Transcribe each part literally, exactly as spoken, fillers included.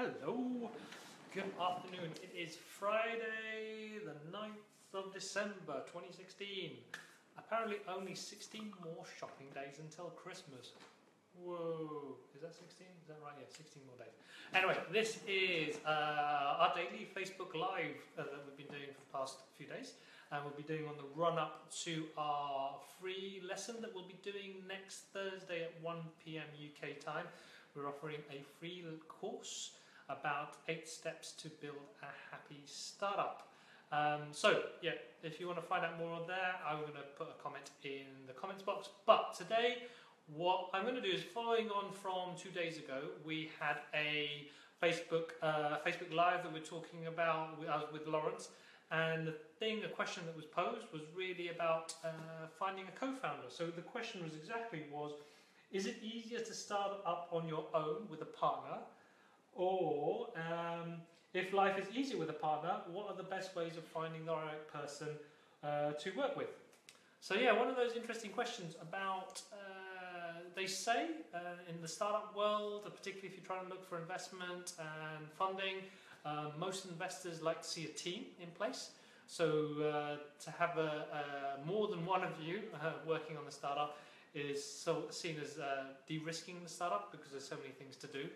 Hello, good afternoon. It is Friday the ninth of December twenty sixteen. Apparently only sixteen more shopping days until Christmas. Whoa, is that sixteen? Is that right? Yeah, sixteen more days. Anyway, this is uh, our daily Facebook Live uh, that we've been doing for the past few days. And we'll be doing on the run-up to our free lesson that we'll be doing next Thursday at one p m U K time. We're offering a free course about eight steps to build a happy startup. Um, so, yeah, if you want to find out more on there, I'm going to put a comment in the comments box. But today, what I'm going to do is, following on from two days ago, we had a Facebook uh, Facebook Live that we're talking about with, uh, with Lawrence, and the thing, the question that was posed was really about uh, finding a co-founder. So the question was exactly was, is it easier to start up on your own with a partner, or um, if life is easier with a partner, what are the best ways of finding the right person uh, to work with? So yeah, one of those interesting questions about, uh, they say uh, in the startup world, particularly if you're trying to look for investment and funding, uh, most investors like to see a team in place. So uh, to have a, a more than one of you uh, working on the startup is so seen as uh, de-risking the startup because there's so many things to do.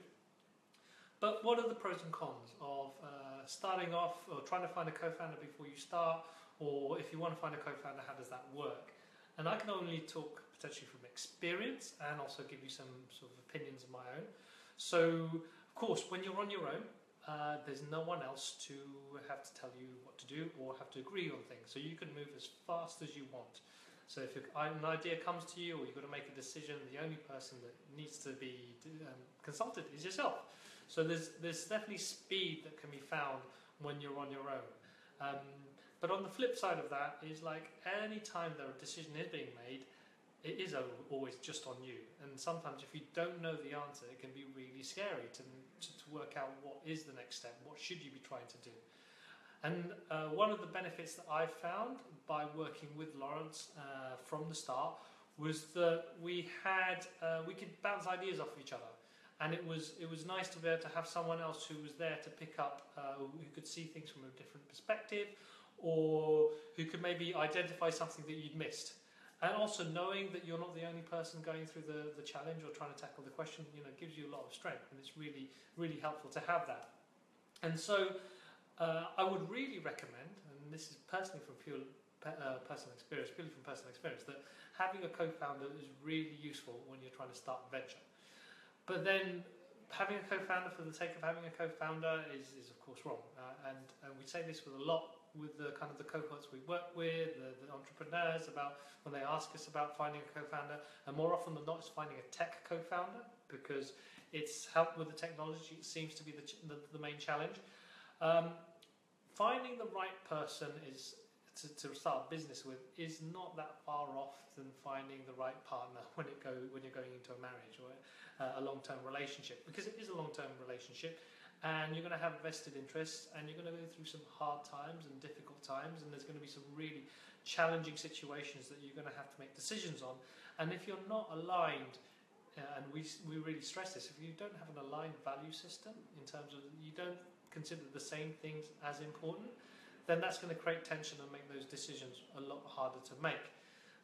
But what are the pros and cons of uh, starting off or trying to find a co-founder before you start? Or if you want to find a co-founder, how does that work? And I can only talk potentially from experience and also give you some sort of opinions of my own. So, of course, when you're on your own, uh, there's no one else to have to tell you what to do or have to agree on things. So you can move as fast as you want. So if an idea comes to you or you've got to make a decision, the only person that needs to be um, consulted is yourself. So there's, there's definitely speed that can be found when you're on your own. Um, But on the flip side of that is, like, any time that a decision is being made, it is always just on you. And sometimes if you don't know the answer, it can be really scary to, to, to work out what is the next step, what should you be trying to do. And uh, one of the benefits that I found by working with Lawrence uh, from the start was that we had, uh, we could bounce ideas off of each other. And it was it was nice to be able to have someone else who was there to pick up, uh, who could see things from a different perspective, or who could maybe identify something that you'd missed. And also knowing that you're not the only person going through the, the challenge or trying to tackle the question, you know, gives you a lot of strength, and it's really, really helpful to have that. And so uh, I would really recommend, and this is personally from pure uh, personal experience, purely from personal experience, that having a co-founder is really useful when you're trying to start a venture. But then having a co-founder for the sake of having a co-founder is, is of course wrong. Uh, and, and we say this with a lot with the kind of the cohorts we work with, the, the entrepreneurs, about when they ask us about finding a co-founder. And more often than not, it's finding a tech co-founder, because it's helped with the technology. It seems to be the, ch the, the main challenge. Um, finding the right person is to, to start a business with is not that far off than finding the right partner when it go when you're going into a marriage or a, a long-term relationship, because it is a long-term relationship, and you're going to have vested interests, and you're going to go through some hard times and difficult times, and there's going to be some really challenging situations that you're going to have to make decisions on. And if you're not aligned, uh, and we we really stress this, if you don't have an aligned value system in terms of you don't consider the same things as important, then that's going to create tension and make those decisions a lot harder to make.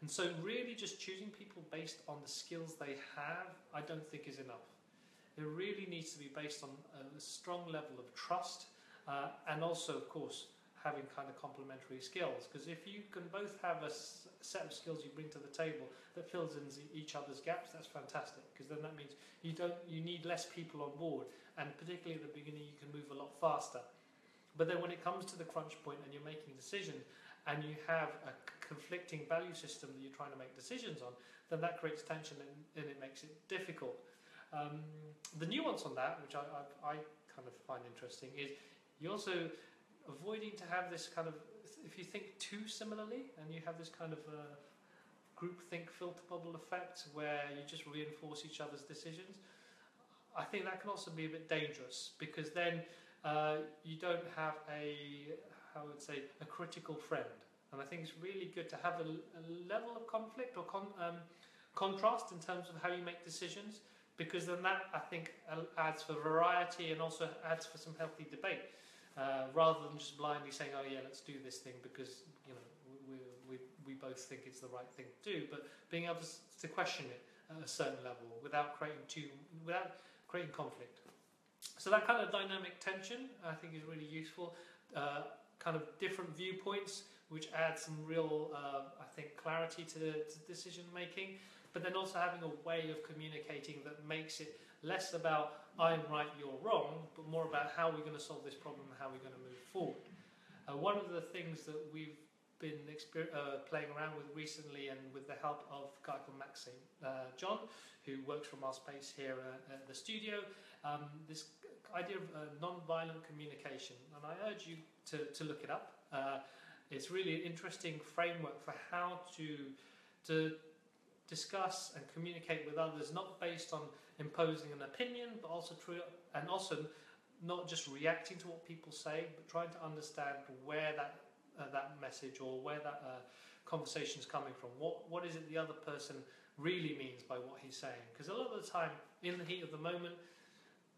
And so really just choosing people based on the skills they have, I don't think is enough. It really needs to be based on a strong level of trust, uh, and also, of course, having kind of complementary skills. Because if you can both have a set of skills you bring to the table that fills in each other's gaps, that's fantastic. Because then that means you, don't, you need less people on board. And particularly at the beginning, you can move a lot faster. But then when it comes to the crunch point and you're making decisions and you have a conflicting value system that you're trying to make decisions on, then that creates tension and, and it makes it difficult. Um, the nuance on that, which I, I, I kind of find interesting, is you're also avoiding to have this kind of, if you think too similarly and you have this kind of uh, groupthink filter bubble effect where you just reinforce each other's decisions, I think that can also be a bit dangerous, because then Uh, you don't have a, I would say, a critical friend. And I think it's really good to have a, a level of conflict or con, um, contrast in terms of how you make decisions, because then that, I think, adds for variety and also adds for some healthy debate, uh, rather than just blindly saying, oh yeah, let's do this thing because, you know, we, we, we both think it's the right thing to do, but being able to question it at a certain level without creating too, without creating conflict. So that kind of dynamic tension, I think, is really useful. Uh, kind of different viewpoints, which add some real, uh, I think, clarity to, the, to decision making. But then also having a way of communicating that makes it less about I'm right, you're wrong, but more about how we're going to solve this problem and how we're going to move forward. Uh, one of the things that we've been uh, playing around with recently, and with the help of a guy called Maxine uh, John, who works from our space here uh, at the studio, um, this idea of uh, non-violent communication, and I urge you to, to look it up. Uh, it's really an interesting framework for how to, to discuss and communicate with others, not based on imposing an opinion, but also true, and also not just reacting to what people say, but trying to understand where that uh, that message or where that uh, conversation is coming from. What what is it the other person really means by what he's saying? Because a lot of the time, in the heat of the moment,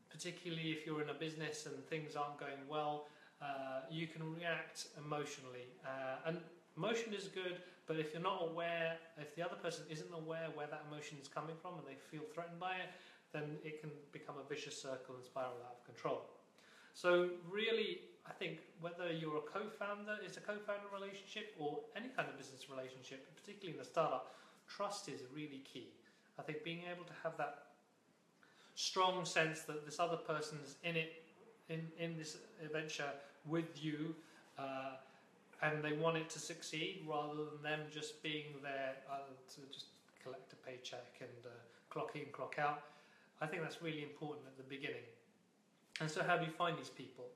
particularly if you're in a business and things aren't going well, uh, you can react emotionally, uh, and emotion is good. But if you're not aware, if the other person isn't aware where that emotion is coming from and they feel threatened by it, then it can become a vicious circle and spiral out of control. So really, I think whether you're a co-founder, it's a co-founder relationship or any kind of business relationship, particularly in a startup, trust is really key. I think being able to have that strong sense that this other person is in it, in, in this adventure with you, uh, and they want it to succeed, rather than them just being there uh, to just collect a paycheck and uh, clock in, clock out. I think that's really important at the beginning. And so how do you find these people?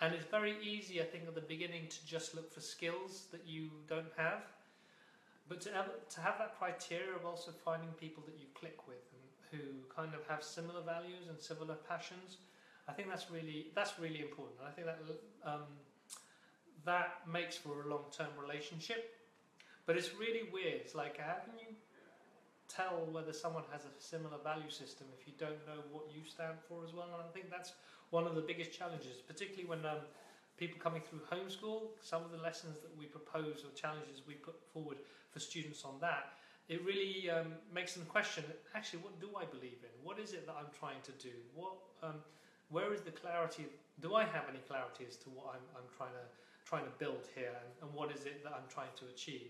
And it's very easy, I think, at the beginning to just look for skills that you don't have. But to have, to have that criteria of also finding people that you click with and who kind of have similar values and similar passions, I think that's really, that's really important. And I think that... Um, that makes for a long-term relationship. But it's really weird. It's like, how can you tell whether someone has a similar value system if you don't know what you stand for as well? And I think that's one of the biggest challenges, particularly when um, people coming through homeschool, some of the lessons that we propose or challenges we put forward for students on that, it really um, makes them question, actually, what do I believe in? What is it that I'm trying to do? What, um, where is the clarity? Do I have any clarity as to what I'm, I'm trying to trying to build here, and, and what is it that I'm trying to achieve?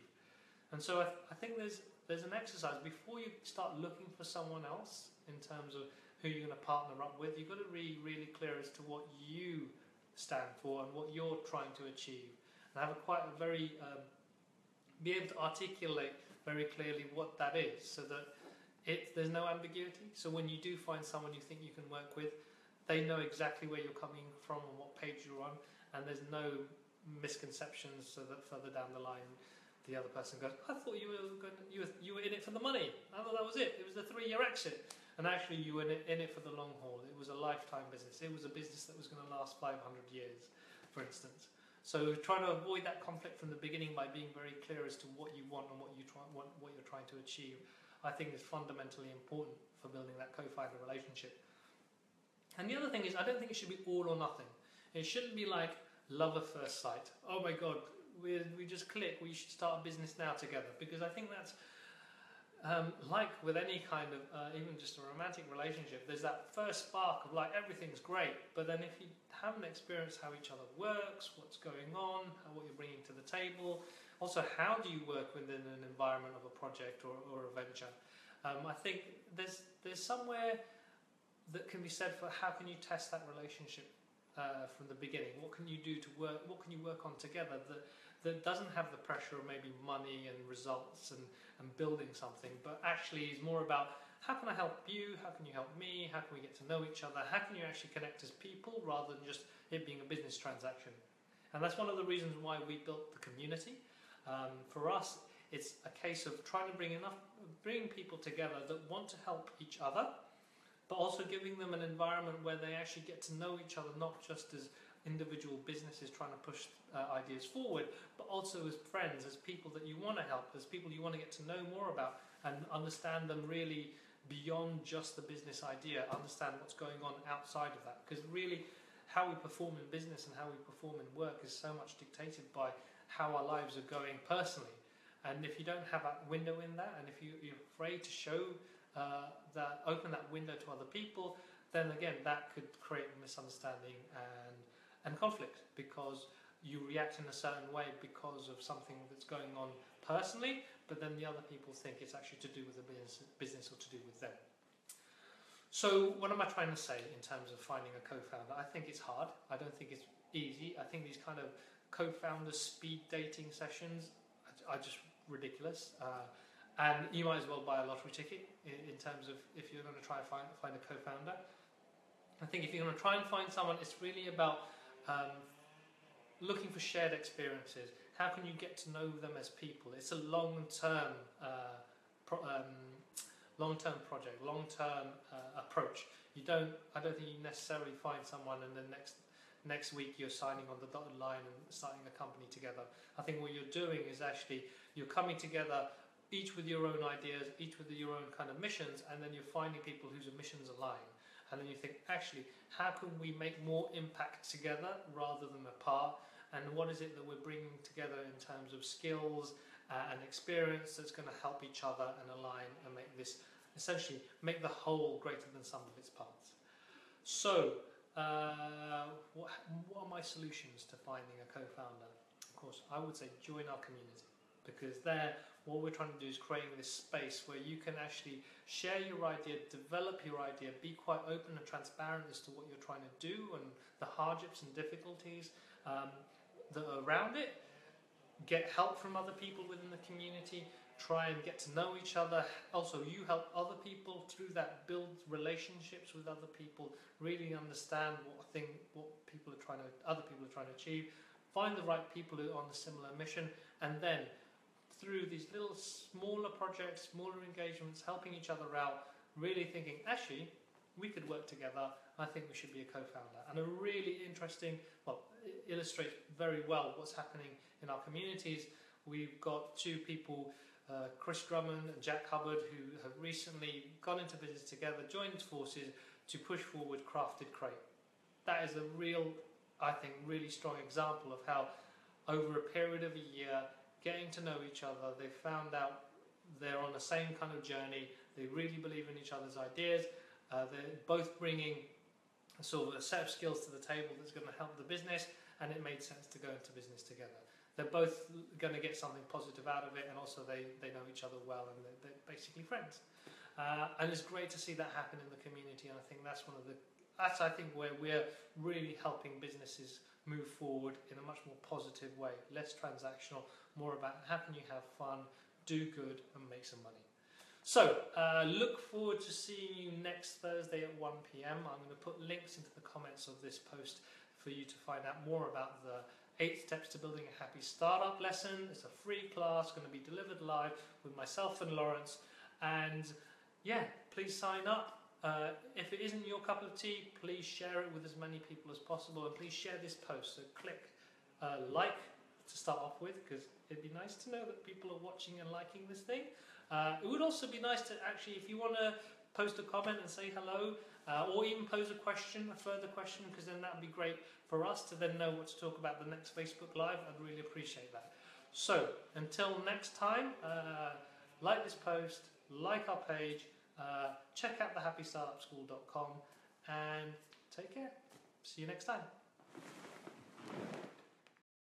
And so I, th I think there's there's an exercise before you start looking for someone else in terms of who you're going to partner up with. You've got to be really clear as to what you stand for and what you're trying to achieve, and have a quite a very um, be able to articulate very clearly what that is, so that it there's no ambiguity. So when you do find someone you think you can work with, they know exactly where you're coming from and what page you're on, and there's no misconceptions, so that further down the line the other person goes, I thought you were, going to, you, were, you were in it for the money, I thought that was it, it was the three-year exit, and actually you were in it, in it for the long haul, it was a lifetime business, it was a business that was going to last five hundred years, for instance. So trying to avoid that conflict from the beginning by being very clear as to what you want and what, you try, what, what you're trying to achieve, I think is fundamentally important for building that co-founder relationship. And the other thing is, I don't think it should be all or nothing. It shouldn't be like love at first sight. Oh my God, we, we just click, we should start a business now together. Because I think that's, um, like with any kind of, uh, even just a romantic relationship, there's that first spark of like, everything's great. But then if you haven't experienced how each other works, what's going on, what you're bringing to the table, also how do you work within an environment of a project or, or a venture? Um, I think there's, there's somewhere that can be said for how can you test that relationship Uh, from the beginning. What can you do to work, what can you work on together that, that doesn't have the pressure of maybe money and results and, and building something, but actually is more about how can I help you, how can you help me, how can we get to know each other, how can you actually connect as people rather than just it being a business transaction. And that's one of the reasons why we built the community. Um, for us, it's a case of trying to bring enough, bring people together that want to help each other, but also giving them an environment where they actually get to know each other, not just as individual businesses trying to push uh, ideas forward, but also as friends, as people that you want to help, as people you want to get to know more about and understand them really beyond just the business idea, understand what's going on outside of that. Because really, how we perform in business and how we perform in work is so much dictated by how our lives are going personally. And if you don't have a window in that, and if you, you're afraid to show uh, that, open that window to other people, then again, that could create misunderstanding and, and conflict, because you react in a certain way because of something that's going on personally, but then the other people think it's actually to do with the business, business or to do with them. So what am I trying to say in terms of finding a co-founder? I think it's hard. I don't think it's easy. I think these kind of co-founder speed dating sessions are just ridiculous. Uh, and you might as well buy a lottery ticket in, in terms of if you're going to try and find, find a co-founder. I think if you're going to try and find someone, it's really about um, looking for shared experiences. How can you get to know them as people? It's a long-term uh, pro um, long-term project, long-term uh, approach. You don't, I don't think you necessarily find someone and then next next week you're signing on the dotted line and starting a company together. I think what you're doing is actually you're coming together, each with your own ideas, each with your own kind of missions, and then you're finding people whose missions align. And then you think, actually, how can we make more impact together rather than apart? And what is it that we're bringing together in terms of skills uh, and experience that's going to help each other and align and make this, essentially, make the whole greater than some of its parts. So, uh, what, what are my solutions to finding a co-founder? Of course, I would say join our community, because there, what we're trying to do is creating this space where you can actually share your idea, develop your idea, be quite open and transparent as to what you're trying to do and the hardships and difficulties um, that are around it. Get help from other people within the community, try and get to know each other. Also, you help other people through that, build relationships with other people, really understand what thing, what people are trying to, other people are trying to achieve, find the right people who are on a similar mission, and then through these little smaller projects, smaller engagements, helping each other out, really thinking, actually, we could work together, I think we should be a co-founder. And a really interesting, well, it illustrates very well what's happening in our communities. We've got two people, uh, Chris Drummond and Jack Hubbard, who have recently gone into business together, joined forces to push forward Crafted Crate. That is a real, I think, really strong example of how, over a period of a year, getting to know each other, they found out they're on the same kind of journey, they really believe in each other's ideas, uh, they're both bringing sort of a set of skills to the table that's going to help the business, and it made sense to go into business together. They're both going to get something positive out of it, and also they, they know each other well, and they're, they're basically friends. Uh, and it's great to see that happen in the community, and I think that's one of the, that's I think where we're really helping businesses move forward in a much more positive way, less transactional, more about how can you have fun, do good, and make some money. So, uh, look forward to seeing you next Thursday at one p m I'm going to put links into the comments of this post for you to find out more about the eight Steps to Building a Happy Startup lesson. It's a free class, going to be delivered live with myself and Lawrence. And yeah, please sign up. Uh, if it isn't your cup of tea, please share it with as many people as possible, and please share this post. So click uh, like to start off with, because it'd be nice to know that people are watching and liking this thing. Uh, it would also be nice to actually, if you want to post a comment and say hello, uh, or even pose a question, a further question, because then that would be great for us to then know what to talk about the next Facebook Live. I'd really appreciate that. So until next time, uh, like this post, like our page, Uh, check out the happy startup school dot com, and take care. See you next time.